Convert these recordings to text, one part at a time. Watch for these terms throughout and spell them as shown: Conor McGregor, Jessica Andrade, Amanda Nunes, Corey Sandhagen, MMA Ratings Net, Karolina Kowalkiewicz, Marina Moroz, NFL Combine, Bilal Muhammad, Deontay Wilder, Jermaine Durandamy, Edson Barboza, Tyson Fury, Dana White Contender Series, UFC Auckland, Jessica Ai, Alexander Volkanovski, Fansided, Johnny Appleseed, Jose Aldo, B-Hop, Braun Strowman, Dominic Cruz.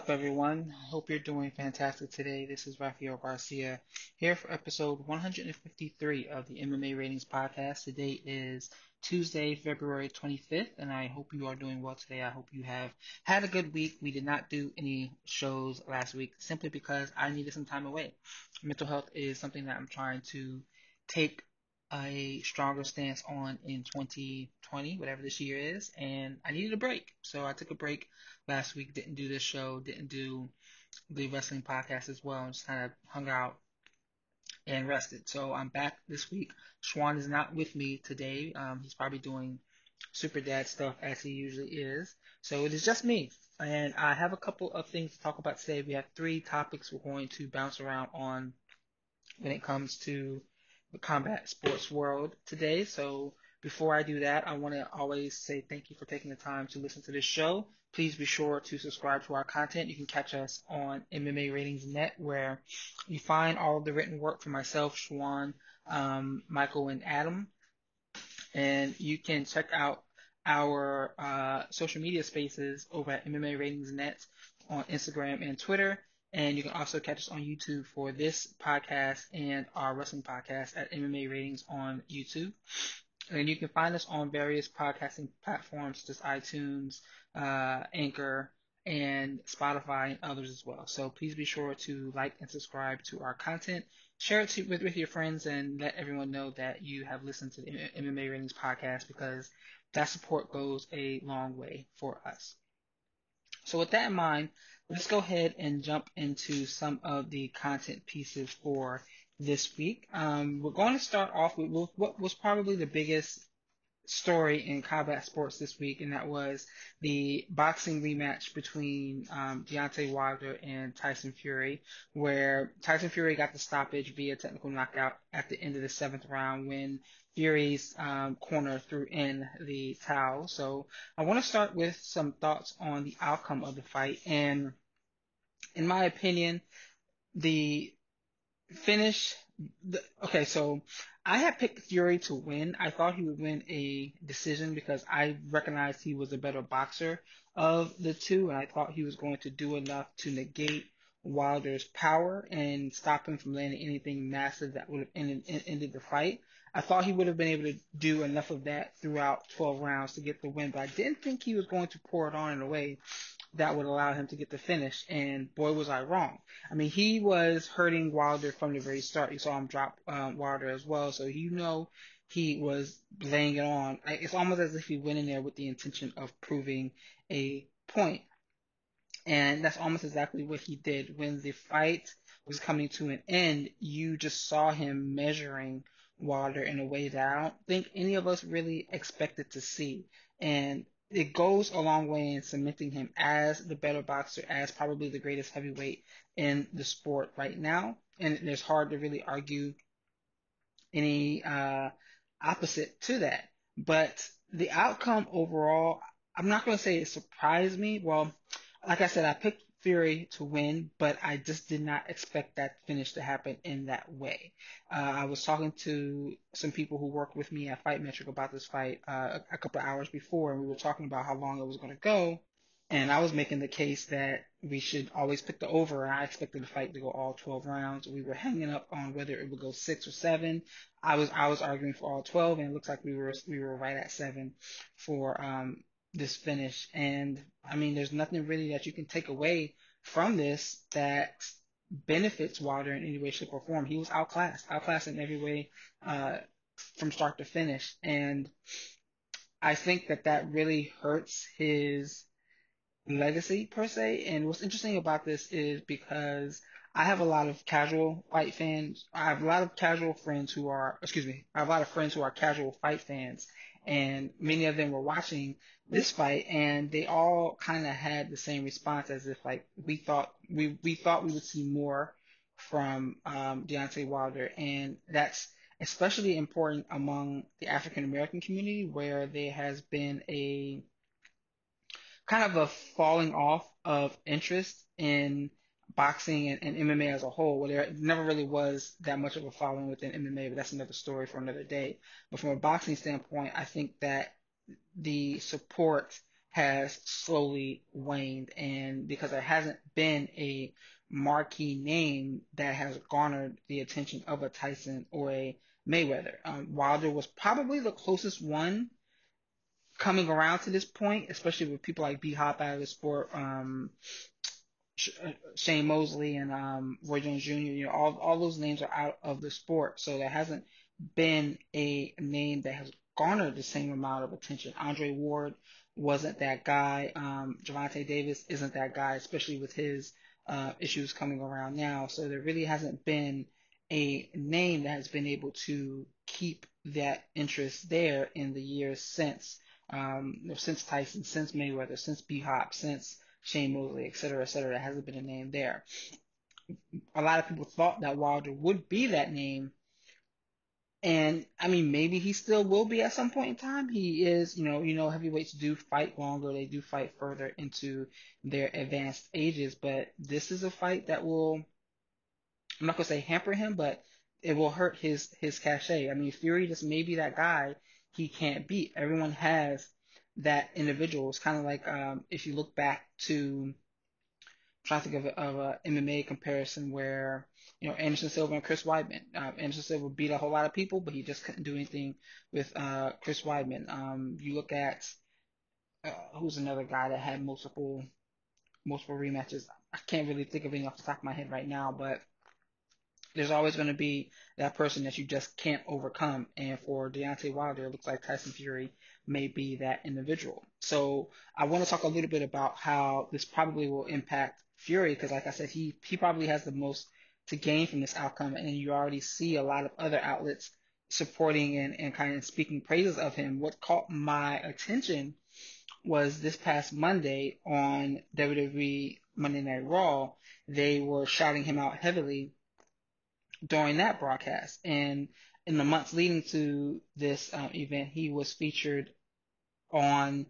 up, everyone? Hope you're doing fantastic today. This is Rafael Garcia here for episode 153 of the MMA Ratings Podcast. Today is Tuesday, February 25th, and I hope you are doing well today. I hope you have had a good week. We did not do any shows last week simply because I needed some time away. Mental health is something that I'm trying to take a stronger stance on in 2020, whatever this year is, and I needed a break. So I took a break last week, didn't do this show, didn't do the wrestling podcast as well, and just kind of hung out and rested. So I'm back this week. Schwan is not with me today. He's probably doing super dad stuff as he usually is. So it is just me. And I have a couple of things to talk about today. We have three topics we're going to bounce around on when it comes to the combat sports world today. So before I do that, I want to always say thank you for taking the time to listen to this show. Please be sure to subscribe to our content. You can catch us on MMA Ratings Net, where you find all of the written work from myself, Schwan, Michael, and Adam. And you can check out our social media spaces over at MMA Ratings Net on Instagram and Twitter. And you can also catch us on YouTube for this podcast and our wrestling podcast at MMA Ratings on YouTube. And you can find us on various podcasting platforms, just iTunes, Anchor, and Spotify, and others as well. So please be sure to like and subscribe to our content. Share it with your friends and let everyone know that you have listened to the MMA Ratings podcast, because that support goes a long way for us. So with that in mind, let's go ahead and jump into some of the content pieces for this week. We're going to start off with what was probably the biggest story in combat sports this week, and that was the boxing rematch between Deontay Wilder and Tyson Fury, where Tyson Fury got the stoppage via technical knockout at the end of the seventh round when Fury's corner threw in the towel. So I want to start with some thoughts on the outcome of the fight, and in my opinion, the finish. Okay, so I had picked Fury to win. I thought he would win a decision because I recognized he was a better boxer of the two, and I thought he was going to do enough to negate Wilder's power and stop him from landing anything massive that would have ended the fight. I thought he would have been able to do enough of that throughout 12 rounds to get the win, but I didn't think he was going to pour it on in a way that would allow him to get the finish, and boy, was I wrong. I mean, he was hurting Wilder from the very start. You saw him drop Wilder as well, so you know he was laying it on. It's almost as if he went in there with the intention of proving a point, and that's almost exactly what he did. When the fight was coming to an end, you just saw him measuring Wilder in a way that I don't think any of us really expected to see, and it goes a long way in cementing him as the better boxer, as probably the greatest heavyweight in the sport right now. And it's hard to really argue any opposite to that. But the outcome overall, I'm not going to say it surprised me. Well, like I said, I picked Fury to win, but I just did not expect that finish to happen in that way. I was talking to some people who work with me at Fight Metric about this fight a couple of hours before, and we were talking about how long it was going to go, and I was making the case that we should always pick the over, and I expected the fight to go all 12 rounds. We were hanging up on whether it would go 6 or 7. I was arguing for all 12, and it looks like we were right at 7 for this finish. And I mean, there's nothing really that you can take away from this that benefits Wilder in any way, shape, or form. He was outclassed in every way from start to finish, and I think that really hurts his legacy per se. And what's interesting about this is because I have a lot of casual fight fans. I have a lot of friends who are casual fight fans, and many of them were watching this fight, and they all kind of had the same response, as if like we thought we would see more from Deontay Wilder, and that's especially important among the African American community, where there has been a kind of a falling off of interest in boxing and MMA as a whole. Well, there never really was that much of a following within MMA, but that's another story for another day. But from a boxing standpoint, I think that the support has slowly waned, and because there hasn't been a marquee name that has garnered the attention of a Tyson or a Mayweather. Wilder was probably the closest one coming around to this point, especially with people like B-Hop out of the sport, Shane Mosley and Roy Jones Jr. You know, all those names are out of the sport, so there hasn't been a name that has garnered the same amount of attention. Andre Ward wasn't that guy. Gervonta Davis isn't that guy, especially with his issues coming around now. So there really hasn't been a name that has been able to keep that interest there in the years since Tyson, since Mayweather, since B-Hop, since Shane Mosley, et cetera, there hasn't been a name there. A lot of people thought that Wilder would be that name, and I mean, maybe he still will be at some point in time. He is, heavyweights do fight longer, they do fight further into their advanced ages, but this is a fight that will, I'm not gonna say hamper him, but it will hurt his cachet. I mean, Fury just may be that guy he can't beat. Everyone has that individual. It's kind of like if you look back to, I'm trying to think of a MMA comparison where, Anderson Silva and Chris Weidman. Anderson Silva beat a whole lot of people, but he just couldn't do anything with Chris Weidman. You look at who's another guy that had multiple rematches. I can't really think of anything off the top of my head right now, but there's always going to be that person that you just can't overcome. And for Deontay Wilder, it looks like Tyson Fury may be that individual. So I want to talk a little bit about how this probably will impact Fury, because like I said, he probably has the most to gain from this outcome. And you already see a lot of other outlets supporting and kind of speaking praises of him. What caught my attention was this past Monday on WWE Monday Night Raw, they were shouting him out heavily during that broadcast, and in the months leading to this event, he was featured on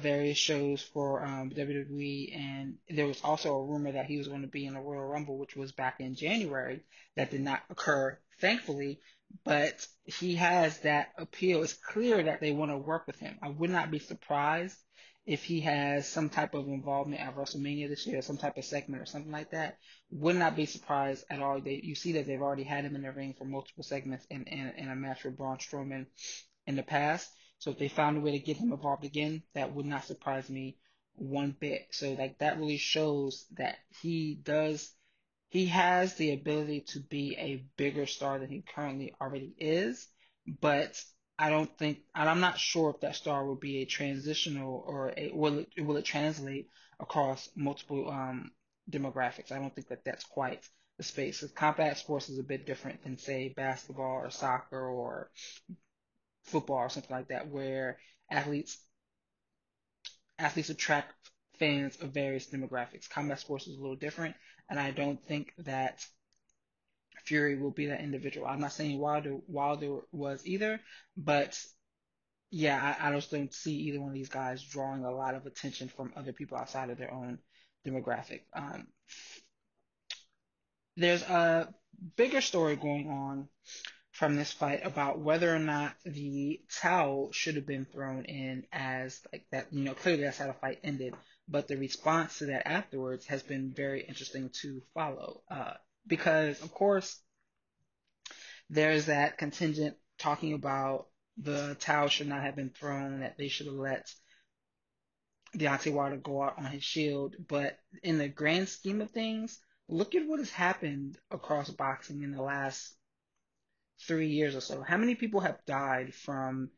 various shows for WWE, and there was also a rumor that he was going to be in the Royal Rumble, which was back in January. That did not occur, thankfully, but he has that appeal. It's clear that they want to work with him. I would not be surprised if he has some type of involvement at WrestleMania this year, some type of segment or something like that. Would not be surprised at all. You see that they've already had him in the ring for multiple segments in a match with Braun Strowman in the past. So if they found a way to get him involved again, that would not surprise me one bit. So like that really shows that he has the ability to be a bigger star than he currently already is, but I don't think, and I'm not sure if that star will be a transitional or will it translate across multiple demographics. I don't think that's quite the space. Because combat sports is a bit different than, say, basketball or soccer or football or something like that, where athletes attract fans of various demographics. Combat sports is a little different, and I don't think that Fury will be that individual. I'm not saying Wilder was either, but yeah, I just don't see either one of these guys drawing a lot of attention from other people outside of their own demographic. There's a bigger story going on from this fight about whether or not the towel should have been thrown in as like that, clearly that's how the fight ended, but the response to that afterwards has been very interesting to follow. Because, of course, there's that contingent talking about the towel should not have been thrown, that they should have let Deontay Wilder go out on his shield. But in the grand scheme of things, look at what has happened across boxing in the last 3 years or so. How many people have died from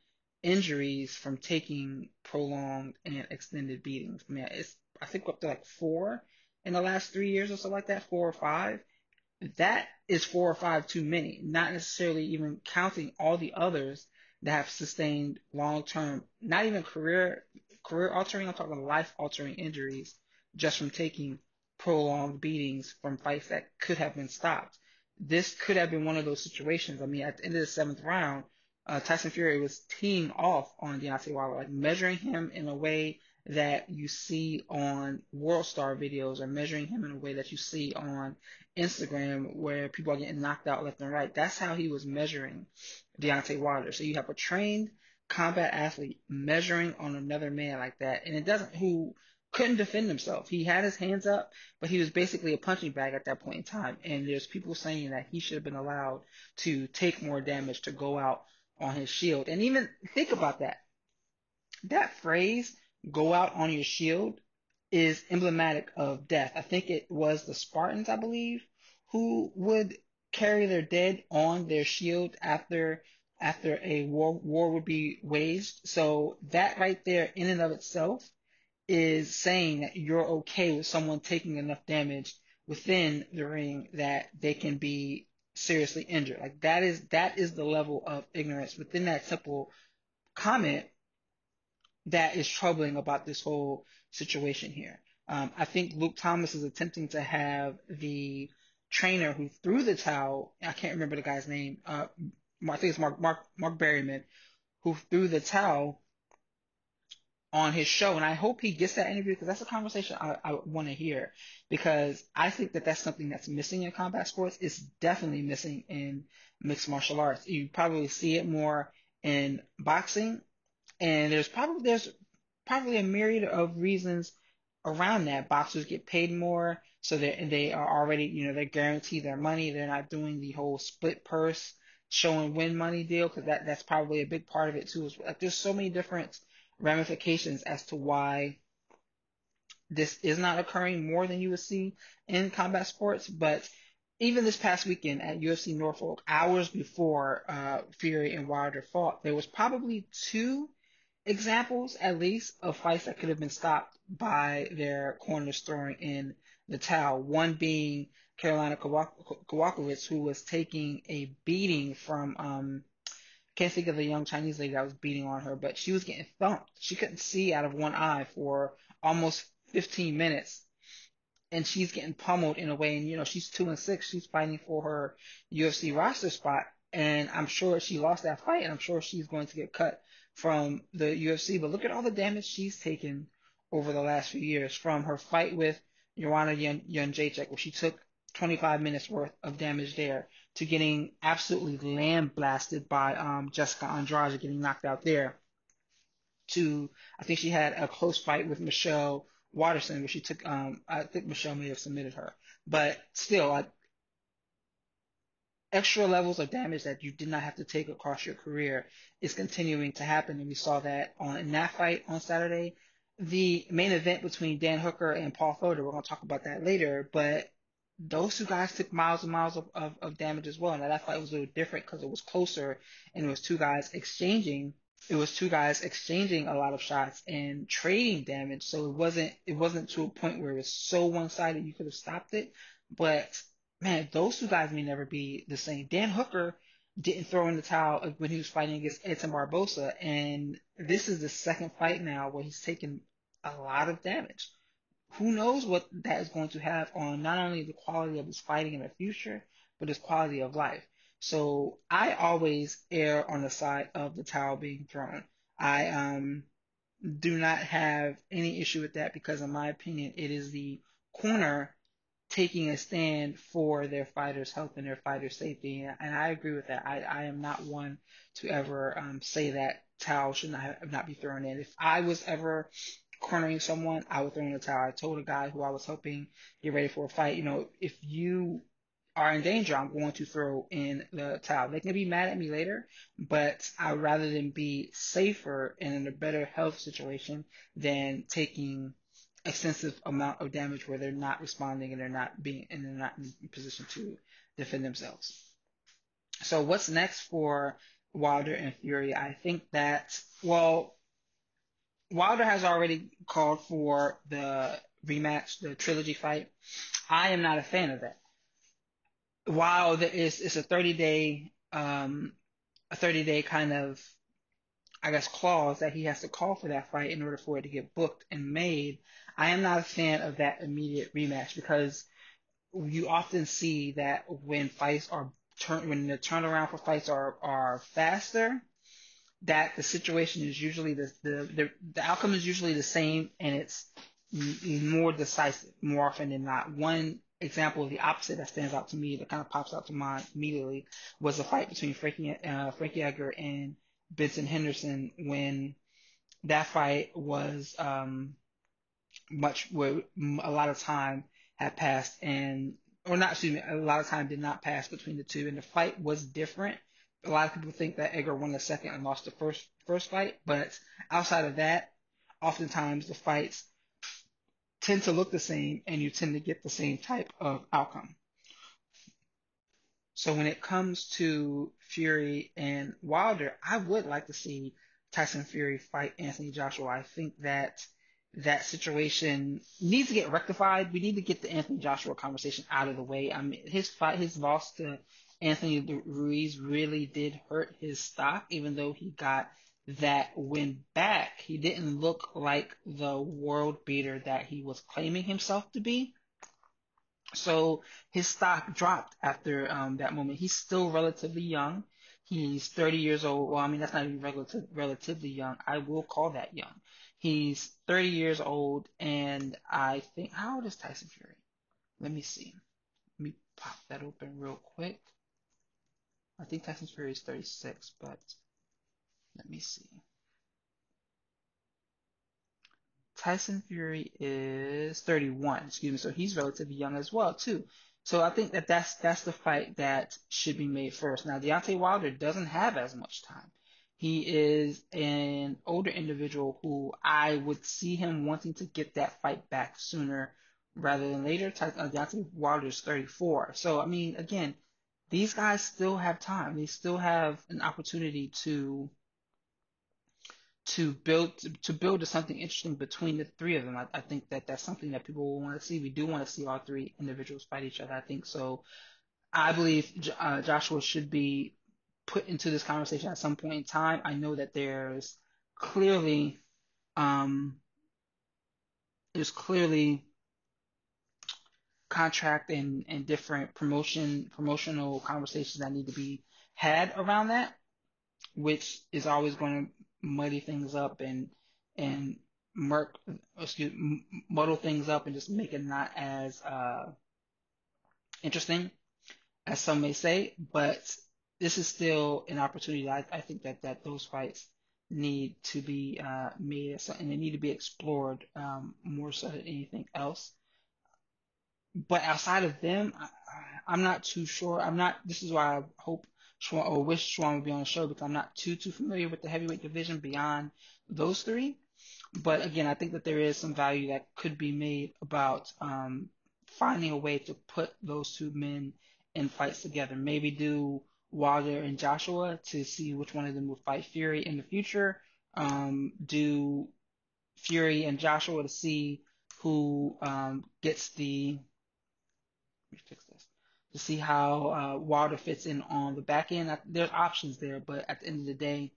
injuries from taking prolonged and extended beatings? I mean, it's, I think, up to like 4 in the last 3 years or so like that, 4 or 5. That is 4 or 5 too many, not necessarily even counting all the others that have sustained long-term, not even career-altering, I'm talking life-altering injuries just from taking prolonged beatings from fights that could have been stopped. This could have been one of those situations. I mean, at the end of the 7th round, Tyson Fury was teeing off on Deontay Wilder, like measuring him in a way that you see on World Star videos, or measuring him in a way that you see on Instagram where people are getting knocked out left and right. That's how he was measuring Deontay Wilder. So you have a trained combat athlete measuring on another man like that, and it doesn't, who couldn't defend himself. He had his hands up, but he was basically a punching bag at that point in time. And there's people saying that he should have been allowed to take more damage, to go out on his shield. And even think about that. That phrase, go out on your shield, is emblematic of death. I think it was the Spartans, I believe, who would carry their dead on their shield after a war would be waged. So that right there in and of itself is saying that you're okay with someone taking enough damage within the ring that they can be seriously injured. Like that is the level of ignorance within that simple comment that is troubling about this whole situation here. I think Luke Thomas is attempting to have the trainer who threw the towel, I can't remember the guy's name, I think it's Mark Berryman, who threw the towel on his show, and I hope he gets that interview, because that's a conversation I want to hear, because I think that that's something that's missing in combat sports. It's definitely missing in mixed martial arts. You probably see it more in boxing, and there's probably a myriad of reasons around that. Boxers get paid more, so they are already, they're guaranteed their money. They're not doing the whole split purse, show and win money deal, because that's probably a big part of it too. Like, there's so many different ramifications as to why this is not occurring more than you would see in combat sports. But even this past weekend at UFC Norfolk, hours before Fury and Wilder fought, there was probably two examples, at least, of fights that could have been stopped by their corners throwing in the towel. One being Karolina Kowalkiewicz, who was taking a beating from can't think of the young Chinese lady that was beating on her, but she was getting thumped. She couldn't see out of one eye for almost 15 minutes. And she's getting pummeled in a way. And, she's 2-6. She's fighting for her UFC roster spot. And I'm sure she lost that fight. And I'm sure she's going to get cut from the UFC. But look at all the damage she's taken over the last few years, from her fight with Joanna Jędrzejczyk, where she took 25 minutes worth of damage there, to getting absolutely lambasted by Jessica Andrade, getting knocked out there, to, I think she had a close fight with Michelle Watterson, where she took, I think Michelle may have submitted her. But still, extra levels of damage that you did not have to take across your career is continuing to happen, and we saw that in that fight on Saturday. The main event between Dan Hooker and Paul Felder, we're going to talk about that later, but those two guys took miles and miles of damage as well. Now, that fight was a little different because it was closer, and it was two guys exchanging. It was two guys exchanging a lot of shots and trading damage. So it wasn't to a point where it was so one-sided you could have stopped it. But, man, those two guys may never be the same. Dan Hooker didn't throw in the towel when he was fighting against Edson Barboza, and this is the second fight now where he's taken a lot of damage. Who knows what that is going to have on not only the quality of his fighting in the future, but his quality of life. So I always err on the side of the towel being thrown. I do not have any issue with that, because in my opinion, it is the corner taking a stand for their fighter's health and their fighter's safety. And I agree with that. I am not one to ever say that towel should not be thrown in. If I was ever cornering someone, I would throw in the towel. I told a guy who I was helping get ready for a fight, if you are in danger, I'm going to throw in the towel. They can be mad at me later, but I'd rather than be safer and in a better health situation than taking extensive amount of damage where they're not responding and they're not in position to defend themselves. So what's next for Wilder and Fury? I think that, Wilder has already called for the rematch, the trilogy fight. I am not a fan of that. While it's a 30-day kind of, I guess, clause that he has to call for that fight in order for it to get booked and made, I am not a fan of that immediate rematch, because you often see that when fights are when the turnaround for fights are faster, that the situation is usually the outcome is usually the same, and it's more decisive more often than not. One example of the opposite that stands out to me, that kind of pops out to mind immediately, was the fight between Frankie Edgar and Benson Henderson when that fight was a lot of time did not pass between the two, and the fight was different. A lot of people think that Edgar won the second and lost the first fight, but outside of that, oftentimes the fights tend to look the same, and you tend to get the same type of outcome. So when it comes to Fury and Wilder, I would like to see Tyson Fury fight Anthony Joshua. I think that situation needs to get rectified. We need to get the Anthony Joshua conversation out of the way. I mean, his loss to Anthony Ruiz really did hurt his stock, even though he got that win back. He didn't look like the world beater that he was claiming himself to be. So his stock dropped after that moment. He's still relatively young. He's 30 years old. Well, I mean, that's not even relatively young. I will call that young. He's 30 years old, and I think, how old is Tyson Fury? Let me see. Let me pop that open real quick. I think Tyson Fury is 36, but let me see. Tyson Fury is 31, excuse me. So he's relatively young as well, too. So I think that's the fight that should be made first. Now, Deontay Wilder doesn't have as much time. He is an older individual who I would see him wanting to get that fight back sooner rather than later. Deontay Wilder is 34. So, I mean, again, these guys still have time. They still have an opportunity to build to something interesting between the three of them. I think that's something that people will want to see. We do want to see all three individuals fight each other, I think. So I believe Joshua should be put into this conversation at some point in time. I know that there's clearly contract and different promotional conversations that need to be had around that, which is always going to muddy things up and muddle things up and just make it not as interesting as some may say. But this is still an opportunity. I think that those fights need to be made, and they need to be explored more so than anything else. But outside of them, I'm not too sure. This is why I hope Schwan, or wish Schwan would be on the show, because I'm not too familiar with the heavyweight division beyond those three. But again, I think that there is some value that could be made about finding a way to put those two men in fights together. Maybe do Wilder and Joshua to see which one of them will fight Fury in the future. Do Fury and Joshua to see who gets the – let me fix this. To see how Wilder fits in on the back end. There's options there, but at the end of the day,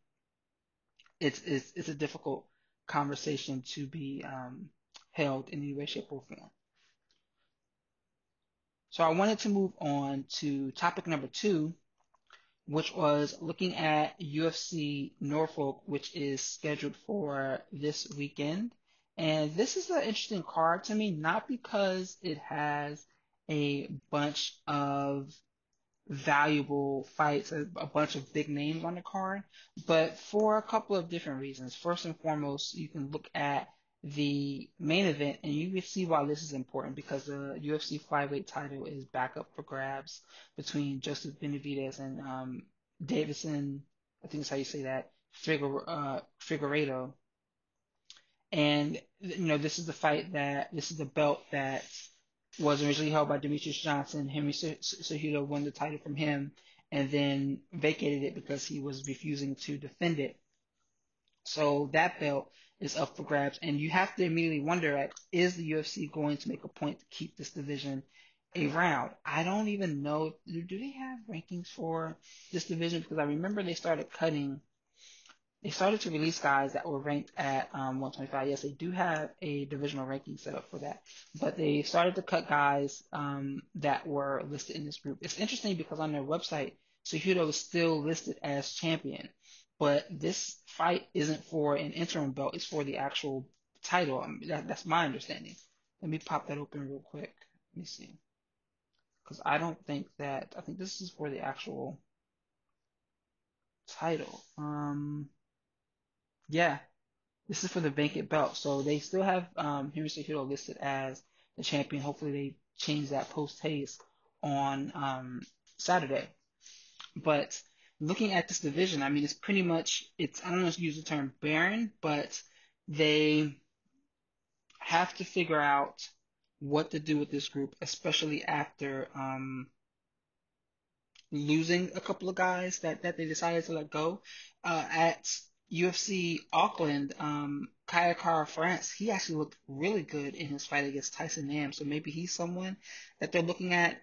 it's a difficult conversation to be held in any way, shape, or form. So I wanted to move on to topic number 2, which was looking at UFC Norfolk, which is scheduled for this weekend. And this is an interesting card to me, not because it has a bunch of valuable fights, a bunch of big names on the card, but for a couple of different reasons. First and foremost, you can look at the main event and you can see why this is important, because the UFC flyweight title is back up for grabs between Joseph Benavidez and Davison, I think that's how you say that, Figueiredo. And, you know, this is the belt that was originally held by Demetrious Johnson. Henry Cejudo won the title from him and then vacated it because he was refusing to defend it. So that belt is up for grabs. And you have to immediately wonder, like, is the UFC going to make a point to keep this division around? I don't even know. Do they have rankings for this division? Because I remember they started to release guys that were ranked at 125. Yes, they do have a divisional ranking set up for that. But they started to cut guys that were listed in this group. It's interesting because on their website, Cejudo is still listed as champion. But this fight isn't for an interim belt. It's for the actual title. I mean, that's my understanding. Let me pop that open real quick. Let me see. Because I think this is for the actual title. Yeah, this is for the vacant belt. So they still have Henry Cejudo listed as the champion. Hopefully they change that post-haste on Saturday. But looking at this division, I mean, it's pretty much, it's, I don't know if you use the term barren, but they have to figure out what to do with this group, especially after losing a couple of guys that they decided to let go. At UFC Auckland, Kayakara France, he actually looked really good in his fight against Tyson Nam, so maybe he's someone that they're looking at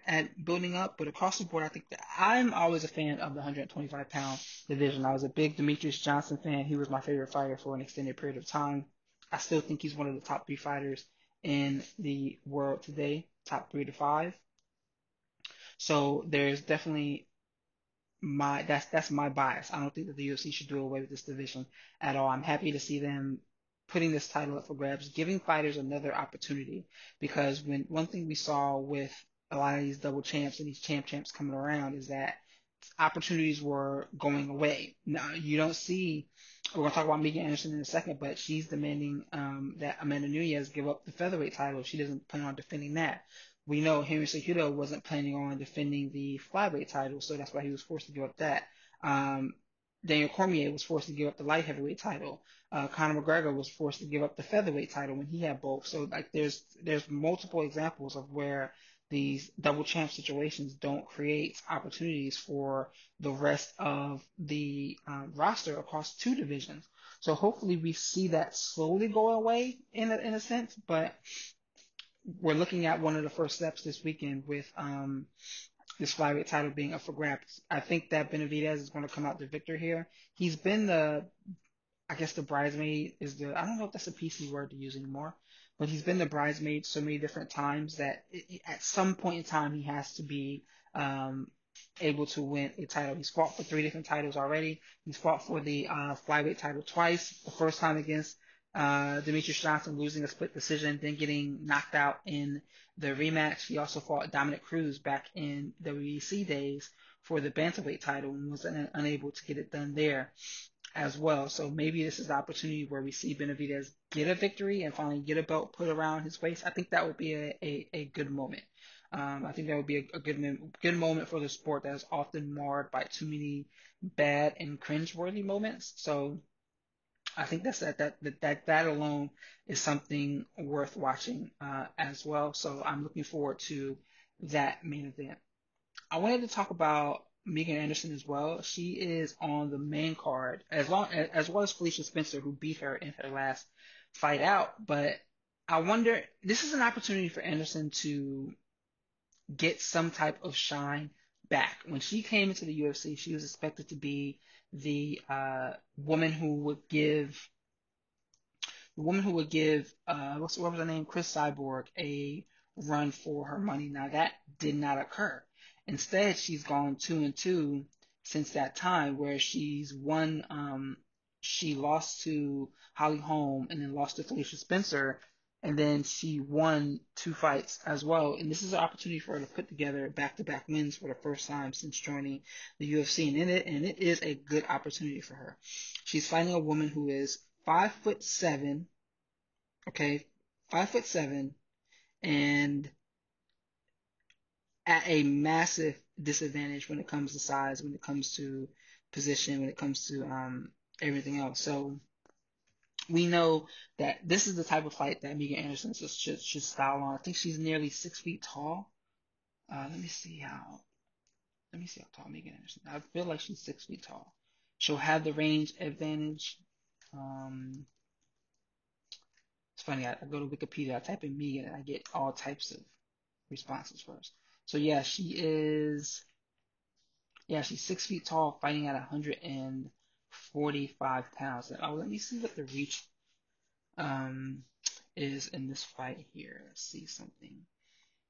building up. But across the board, I think that I'm always a fan of the 125-pound division. I was a big Demetrious Johnson fan. He was my favorite fighter for an extended period of time. I still think he's one of the top three fighters in the world today, top 3 to 5. So there's definitely that's my bias. I don't think that the UFC should do away with this division at all. I'm happy to see them putting this title up for grabs, giving fighters another opportunity, because when one thing we saw with a lot of these double champs and these champs coming around is that opportunities were going away. Now you don't see, we're going to talk about Megan Anderson in a second, but she's demanding that Amanda Nunes give up the featherweight title. She doesn't plan on defending that. We know Henry Cejudo wasn't planning on defending the flyweight title, so that's why he was forced to give up that. Daniel Cormier was forced to give up the light heavyweight title. Conor McGregor was forced to give up the featherweight title when he had both. So like, there's multiple examples of where these double champ situations don't create opportunities for the rest of the roster across two divisions. So hopefully we see that slowly go away in a sense, but we're looking at one of the first steps this weekend with this flyweight title being up for grabs. I think that Benavidez is going to come out the victor here. He's been the bridesmaid is the, I don't know if that's a PC word to use anymore, but he's been the bridesmaid so many different times that at some point in time he has to be able to win a title. He's fought for 3 different titles already. He's fought for the flyweight title twice, the first time against Demetrious Johnson, losing a split decision, then getting knocked out in the rematch. He also fought Dominic Cruz back in WEC days for the bantamweight title and was unable to get it done there as well. So maybe this is the opportunity where we see Benavidez get a victory and finally get a belt put around his waist. I think that would be a good moment. I think that would be a good moment for the sport that is often marred by too many bad and cringeworthy moments. So I think that alone is something worth watching as well. So I'm looking forward to that main event. I wanted to talk about Megan Anderson as well. She is on the main card as well as Felicia Spencer, who beat her in her last fight out. But I wonder, this is an opportunity for Anderson to get some type of shine back. When she came into the UFC, she was expected to be the woman who would give what was her name, Chris Cyborg, a run for her money. Now that did not occur. Instead, she's gone 2-2 since that time, where she's won. She lost to Holly Holm and then lost to Felicia Spencer, and then she won 2 fights as well. And this is an opportunity for her to put together back-to-back wins for the first time since joining the UFC. And it is a good opportunity for her. She's fighting a woman who is 5'7", okay, 5'7", and at a massive disadvantage when it comes to size, when it comes to position, when it comes to everything else. So we know that this is the type of fight that Megan Anderson should style on. I think she's nearly 6 feet tall. Let me see how tall Megan Anderson is. I feel like she's 6 feet tall. She'll have the range advantage. It's funny. I go to Wikipedia. I type in Megan, and I get all types of responses first. So yeah, she's 6 feet tall, fighting at 145 pounds. And let me see what the reach is in this fight here. Let's see something.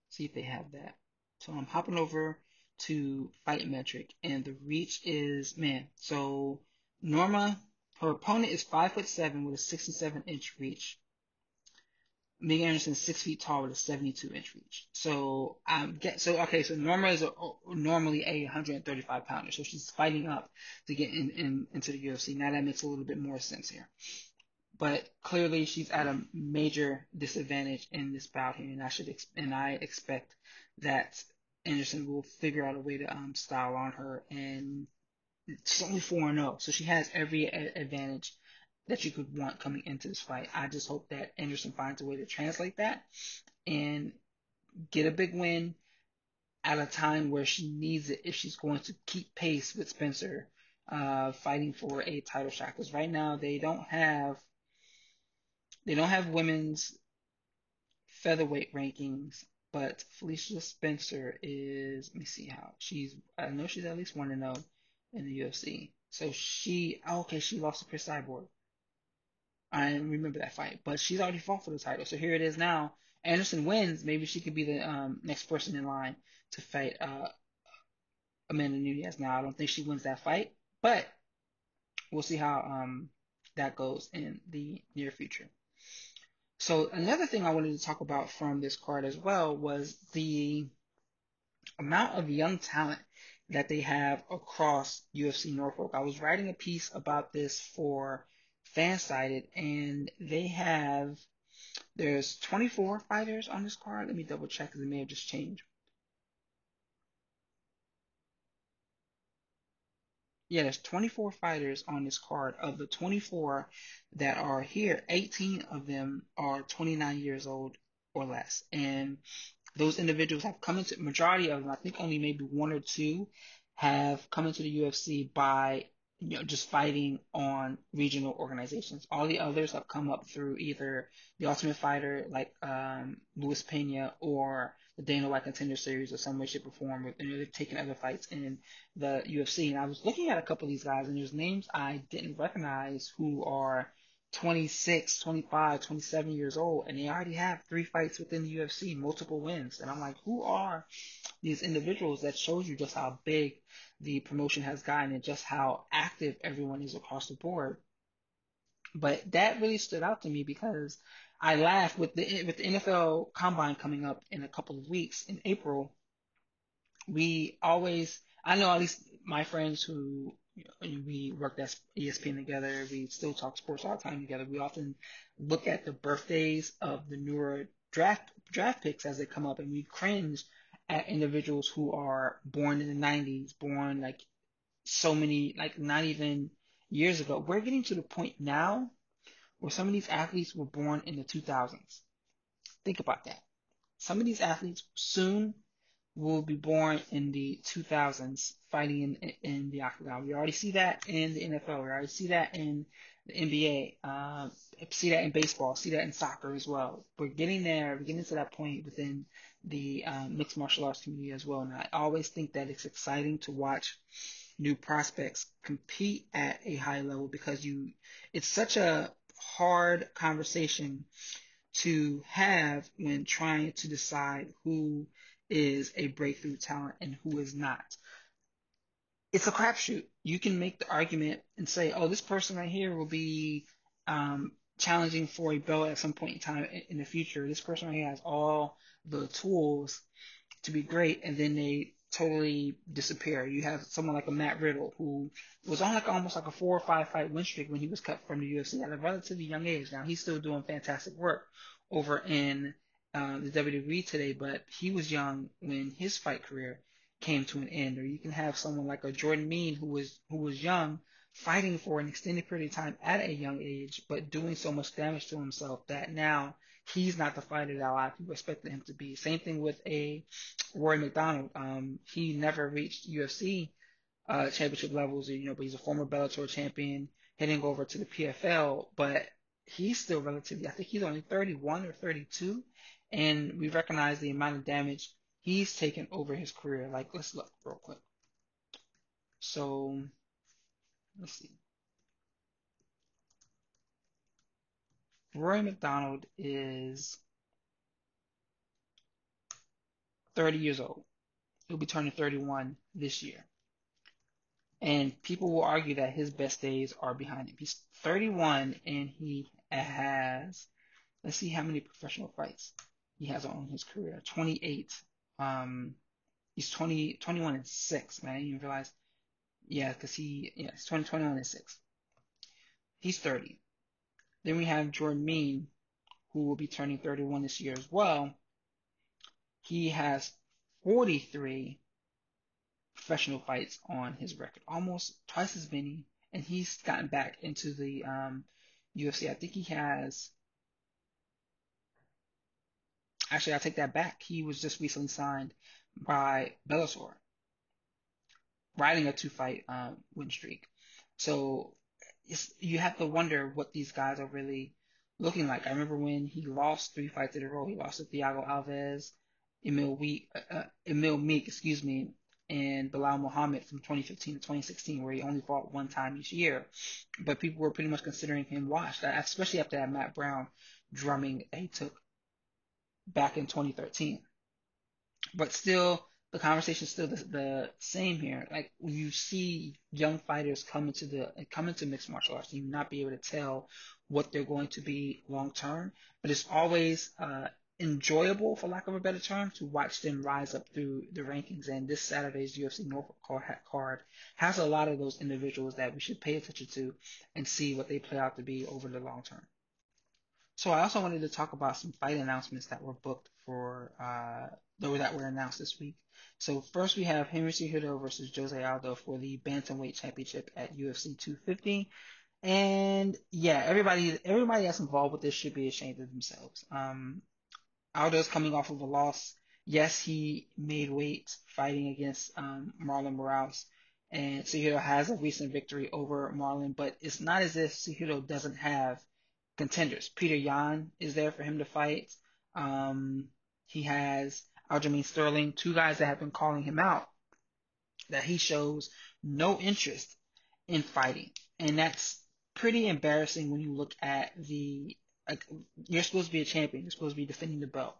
See if they have that. So I'm hopping over to Fight Metric, and the reach is, man. So Norma, her opponent is 5'7" with a 67-inch reach. Megan Anderson is 6 feet tall with a 72-inch reach. So So Norma is normally a 135-pounder. So she's fighting up to get into the UFC. Now that makes a little bit more sense here. But clearly she's at a major disadvantage in this bout here, and I expect that Anderson will figure out a way to style on her. And she's only 4-0, so she has every advantage that you could want coming into this fight. I just hope that Anderson finds a way to translate that and get a big win at a time where she needs it if she's going to keep pace with Spencer fighting for a title shot. Because right now they don't have women's featherweight rankings, but Felicia Spencer is, let me see how, I know she's at least 1-0 in the UFC. So she lost to Chris Cyborg. I remember that fight, but she's already fought for the title. So here it is now. Anderson wins. Maybe she could be the next person in line to fight Amanda Nunes. Now, I don't think she wins that fight, but we'll see how that goes in the near future. So another thing I wanted to talk about from this card as well was the amount of young talent that they have across UFC Norfolk. I was writing a piece about this for Fansided, and there's 24 fighters on this card. Let me double check because it may have just changed. Yeah, there's 24 fighters on this card. Of the 24 that are here, 18 of them are 29 years old or less. And those individuals have come into, majority of them, I think only maybe one or two, have come into the UFC by just fighting on regional organizations. All the others have come up through either the Ultimate Fighter, like Luis Pena, or the Dana White Contender Series, or some way, shape, or form. They've taken other fights in the UFC. And I was looking at a couple of these guys, and there's names I didn't recognize who are 26, 25, 27 years old, and they already have 3 fights within the UFC, multiple wins. And I'm like, who are these individuals? That shows you just how big the promotion has gotten and just how active everyone is across the board. But that really stood out to me because I laughed with the NFL Combine coming up in a couple of weeks in April. I know at least my friends who, we worked at ESPN together, we still talk sports all the time together, we often look at the birthdays of the newer draft picks as they come up, and we cringe at individuals who are born in the 90s, born not even years ago. We're getting to the point now where some of these athletes were born in the 2000s. Think about that. Some of these athletes soon will be born in the 2000s fighting in the octagon. We already see that in the NFL. We already see that in the NBA. See that in baseball. See that in soccer as well. We're getting there. We're getting to that point within the mixed martial arts community as well. And I always think that it's exciting to watch new prospects compete at a high level because it's such a hard conversation to have when trying to decide who is a breakthrough talent and who is not. It's a crapshoot. You can make the argument and say, oh, this person right here will be challenging for a belt at some point in time in the future. This person right here has all the tools to be great, and then they totally disappear. You have someone like a Matt Riddle who was on almost a 4 or 5 fight win streak when he was cut from the UFC at a relatively young age. Now he's still doing fantastic work over in the WWE today, but he was young when his fight career came to an end. Or you can have someone like a Jordan Mein who was young, fighting for an extended period of time at a young age, but doing so much damage to himself that now he's not the fighter that a lot of people expected him to be. Same thing with a Rory McDonald. He never reached UFC championship levels, but he's a former Bellator champion heading over to the PFL, but he's still relatively, I think he's only 31 or 32. And we recognize the amount of damage he's taken over his career. Let's look real quick. So, let's see. Rory McDonald is 30 years old. He'll be turning 31 this year. And people will argue that his best days are behind him. He's 31 and he has Let's see how many professional fights he has on his career. 28. He's 21 and 6, man. I didn't even realize. Yeah, because he's 21 and 6. He's 30. Then we have Jordan Mein, who will be turning 31 this year as well. He has 43 professional fights on his record, almost twice as many, and he's gotten back into the UFC. I think he has. Actually, I take that back. He was just recently signed by Bellator, riding a two-fight win streak. So you have to wonder what these guys are really looking like. I remember when he lost 3 fights in a row. He lost to Thiago Alves, Emil Meek, and Bilal Muhammad from 2015 to 2016, where he only fought one time each year. But people were pretty much considering him washed, especially after that Matt Brown drumming that he took back in 2013. But still, the conversation is still the same here. Like, when you see young fighters come into mixed martial arts, you not be able to tell what they're going to be long term. But it's always enjoyable, for lack of a better term, to watch them rise up through the rankings. And this Saturday's UFC Norfolk card has a lot of those individuals that we should pay attention to and see what they play out to be over the long term. So I also wanted to talk about some fight announcements that were booked for that were announced this week. So first we have Henry Cejudo versus Jose Aldo for the bantamweight championship at UFC 250. And yeah, everybody that's involved with this should be ashamed of themselves. Aldo's coming off of a loss. Yes, he made weight fighting against Marlon Morales, and Cejudo has a recent victory over Marlon, but it's not as if Cejudo doesn't have contenders. Peter Yan is there for him to fight. He has Aljamain Sterling, 2 guys that have been calling him out, that he shows no interest in fighting. And that's pretty embarrassing when you look at you're supposed to be a champion. You're supposed to be defending the belt.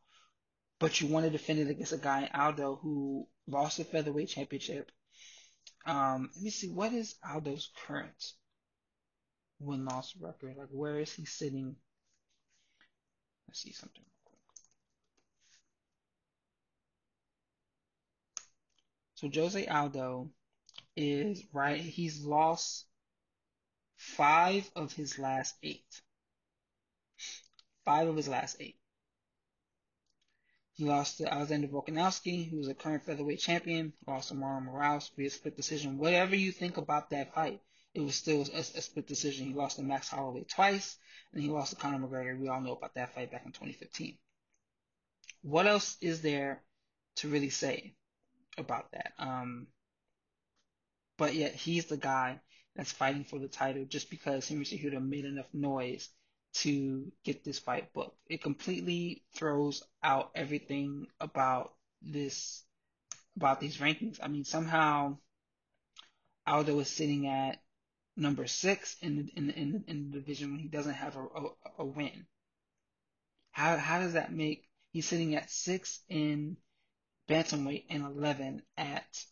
But you want to defend it against a guy, Aldo, who lost the featherweight championship. Let me see. What is Aldo's current win-loss record? Like, where is he sitting? Let's see something real quick. So Jose Aldo is right. He's lost 5 of his last 8. 5 of his last 8. He lost to Alexander Volkanovski, who is a current featherweight champion. He lost to Marlon Morales via split decision. Whatever you think about that fight, it was still a split decision. He lost to Max Holloway twice, and he lost to Conor McGregor. We all know about that fight back in 2015. What else is there to really say about that? But yet he's the guy that's fighting for the title just because Henry Cejudo made enough noise to get this fight booked. It completely throws out everything about these rankings. I mean, somehow Aldo is sitting at number 6 in the division when he doesn't have a win. How does that make? He's sitting at 6 in bantamweight and 11 at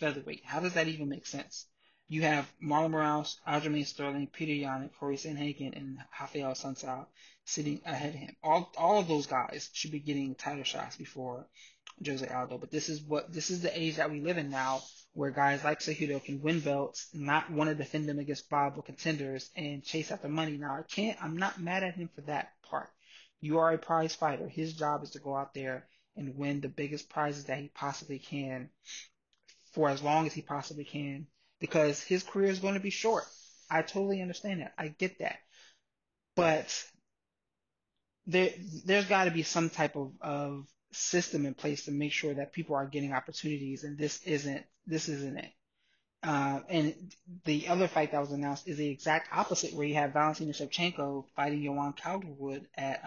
featherweight. How does that even make sense? You have Marlon Morales, Aljamain Sterling, Peter Yan, Corey Sandhagen, and Rafael Santos sitting ahead of him. All of those guys should be getting title shots before Jose Aldo. But this is the age that we live in now, where guys like Cejudo can win belts, not want to defend them against viable contenders, and chase after money. Now, I'm not mad at him for that part. You are a prize fighter. His job is to go out there and win the biggest prizes that he possibly can for as long as he possibly can, because his career is going to be short. I totally understand that. I get that. But there's got to be some type of system in place to make sure that people are getting opportunities, and this isn't it. And the other fight that was announced is the exact opposite, where you have Valentina Shevchenko fighting Joanne Calderwood at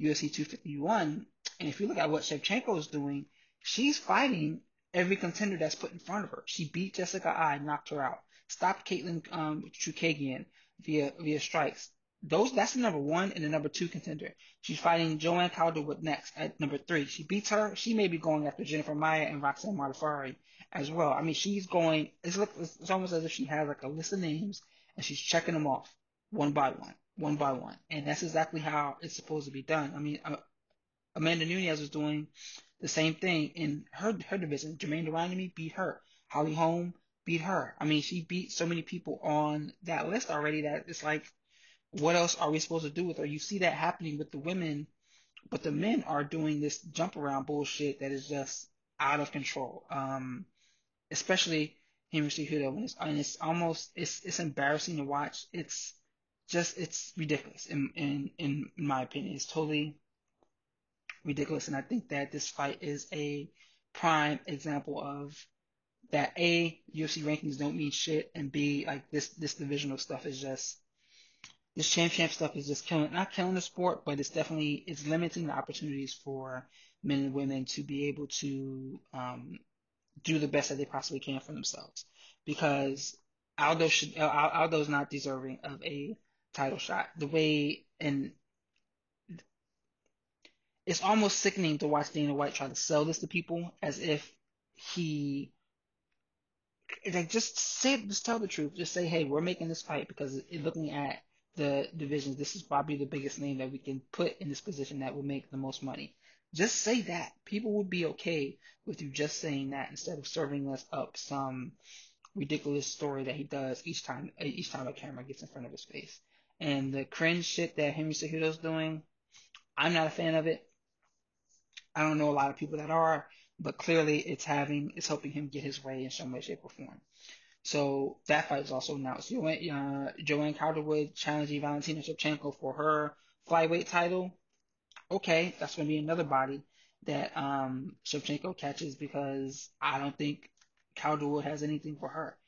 UFC 251. And if you look at what Shevchenko is doing, she's fighting every contender that's put in front of her. She beat Jessica Ai, knocked her out, stopped Caitlin Chukagian via strikes. That's the number 1 and the number 2 contender. She's fighting Joanne Calderwood next at number 3. She beats her. She may be going after Jennifer Maia and Roxanne Modafari as well. I mean, she's going. It's almost as if she has like a list of names and she's checking them off one by one. one by one. And that's exactly how it's supposed to be done. I mean, Amanda Nunes was doing the same thing in her division. Jermaine Durandamy beat her. Holly Holm beat her. I mean, she beat so many people on that list already that it's like, what else are we supposed to do with her? You see that happening with the women, but the men are doing this jump around bullshit that is just out of control. Especially Henry Cejudo, and it's almost it's embarrassing to watch. It's ridiculous in my opinion. It's totally ridiculous, and I think that this fight is a prime example of that. A, UFC rankings don't mean shit, and B, like this divisional stuff is just, this champ stuff is just not killing the sport, but it's limiting the opportunities for men and women to be able to do the best that they possibly can for themselves, because Aldo's not deserving of a title shot. It's almost sickening to watch Dana White try to sell this to people as if just tell the truth. Just say, hey, we're making this fight because looking at the divisions, this is probably the biggest name that we can put in this position that will make the most money. Just say that. People would be okay with you just saying that instead of serving us up some ridiculous story that he does each time a camera gets in front of his face. And the cringe shit that Henry Cejudo's doing, I'm not a fan of it. I don't know a lot of people that are, but clearly it's helping him get his way in some way, shape, or form. So that fight was also announced. Joanne Calderwood challenging Valentina Shevchenko for her flyweight title. Okay, that's going to be another body that Shevchenko catches, because I don't think Calderwood has anything for her.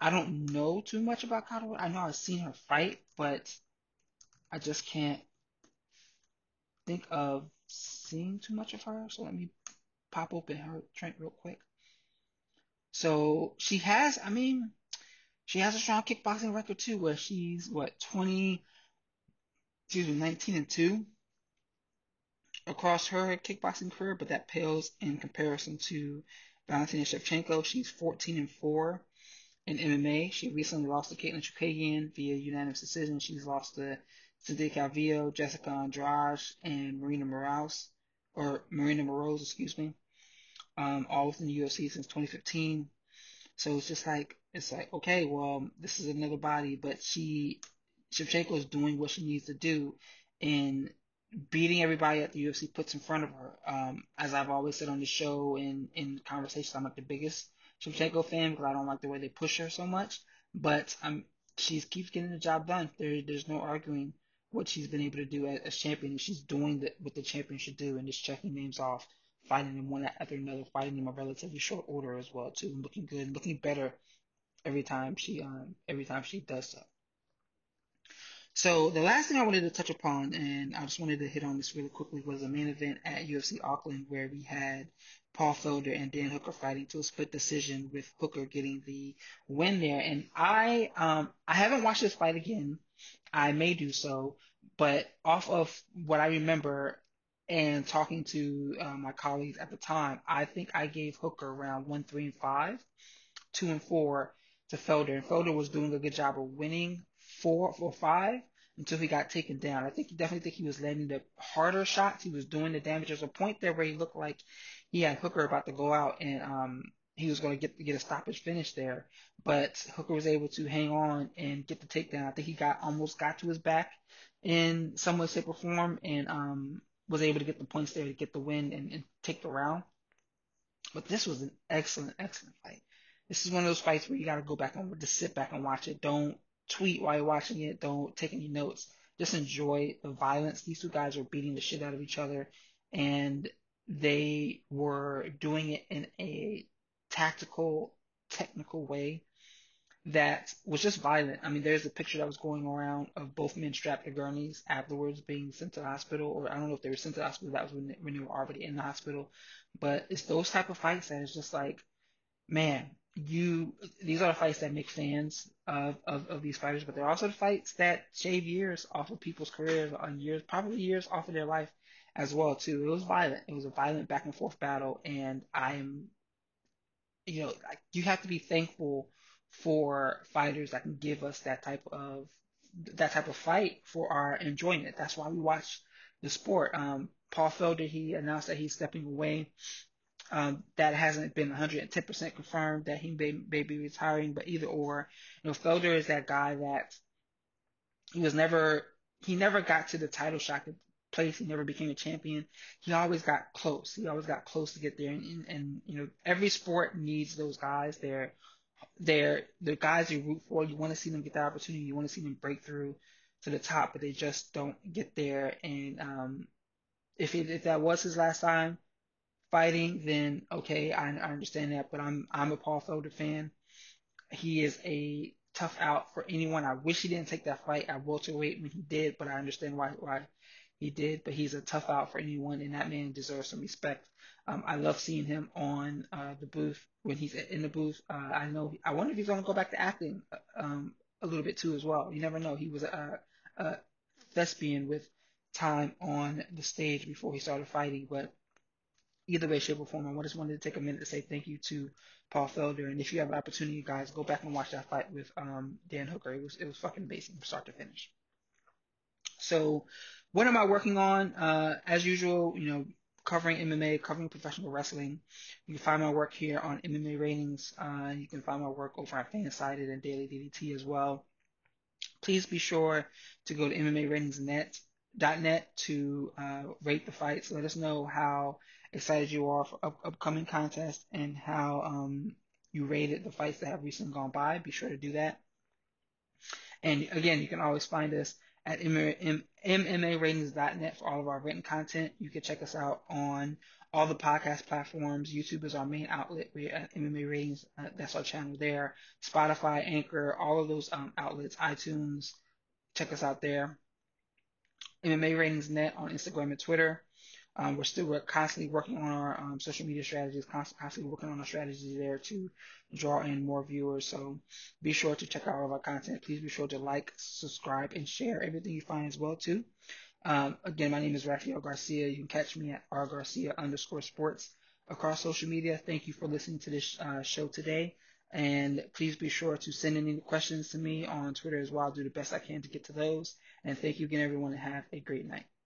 I don't know too much about Calderwood. I know I've seen her fight, but I just can't think of seeing too much of her. So let me pop open her drink real quick. So she has a strong kickboxing record too, where she's 19-2 across her kickboxing career, but that pales in comparison to Valentina Shevchenko. She's 14-4 in MMA. She recently lost to Caitlin Chukagian via unanimous decision. She's lost to Sadiq Alveo, Jessica Andrade, and Marina Moroz, all within the UFC since 2015. So it's like, okay, well, this is another body, but Shevchenko is doing what she needs to do in beating everybody that the UFC puts in front of her. As I've always said on the show and in conversations, I'm not the biggest Shevchenko fan because I don't like the way they push her so much, but she keeps getting the job done. There's no arguing what she's been able to do as champion. She's doing what the champion should do and just checking names off, fighting them one after another, fighting them in relatively short order as well too, and looking good, looking better every time she does so. So the last thing I wanted to touch upon, and I just wanted to hit on this really quickly, was a main event at UFC Auckland where we had Paul Felder and Dan Hooker fighting to a split decision, with Hooker getting the win there. And I haven't watched this fight again. I may do so, but off of what I remember and talking to my colleagues at the time, I think I gave Hooker round 1, 3, and 5, 2, and 4 to Felder. And Felder was doing a good job of winning 4 or 5 until he got taken down. I definitely think he was landing the harder shots. He was doing the damage. There's a point there where he looked like he had Hooker about to go out, and he was going to get a stoppage finish there. But Hooker was able to hang on and get the takedown. I think he almost got to his back in some way, shape, or form, and was able to get the points there to get the win and take the round. But this was an excellent, excellent fight. This is one of those fights where you got to go back and just sit back and watch it. Don't tweet while you're watching it. Don't take any notes. Just enjoy the violence. These two guys were beating the shit out of each other, and they were doing it in a tactical, technical way that was just violent. I mean, there's a picture that was going around of both men strapped to gurneys afterwards, being sent to the hospital, or I don't know if they were sent to the hospital. That was when they were already in the hospital. But it's those type of fights that is just like, man, these are the fights that make fans of these fighters, but they're also the fights that shave years off of people's careers, probably years off of their life as well too. It was violent. It was a violent back and forth battle, and you have to be thankful for fighters that can give us that type of that type of fight for our enjoyment. That's why we watch the sport. Paul Felder, he announced that he's stepping away. That hasn't been 110% confirmed that he may be retiring, but either or, you know, Felder is that guy that he never got to the title shot place. He never became a champion. He always got close. He always got close to get there. And you know, every sport needs those guys. They're the guys you root for. You want to see them get that opportunity. You want to see them break through to the top, but they just don't get there. And if that was his last time fighting, then okay, I understand that. But I'm a Paul Felder fan. He is a tough out for anyone. I wish he didn't take that fight at welterweight when he did, but I understand why he did. But he's a tough out for anyone, and that man deserves some respect. I love seeing him on the booth when he's in the booth. I wonder if he's going to go back to acting a little bit too as well. You never know. He was a thespian with time on the stage before he started fighting, but either way, shape, or form, I just wanted to take a minute to say thank you to Paul Felder. And if you have an opportunity, guys, go back and watch that fight with Dan Hooker. It was fucking amazing from start to finish. So what am I working on? As usual, you know, covering MMA, covering professional wrestling. You can find my work here on MMA Ratings. You can find my work over on Fansided and Daily DDT as well. Please be sure to go to MMA Ratings Net.net to rate the fights. Let us know how excited you are for upcoming contests and how you rated the fights that have recently gone by. Be sure to do that. And again, you can always find us at MMAratings.net for all of our written content. You can check us out on all the podcast platforms. YouTube is our main outlet. We're at MMA Ratings. That's our channel there. Spotify, Anchor, all of those outlets, iTunes. Check us out there. MMA Ratings Net on Instagram and Twitter. We're constantly working on our social media strategies, constantly working on our strategies there to draw in more viewers. So be sure to check out all of our content. Please be sure to like, subscribe, and share everything you find as well too. Again, my name is Rafael Garcia. You can catch me at rgarcia_sports across social media. Thank you for listening to this show today. And please be sure to send in any questions to me on Twitter as well. I'll do the best I can to get to those. And thank you again, everyone, and have a great night.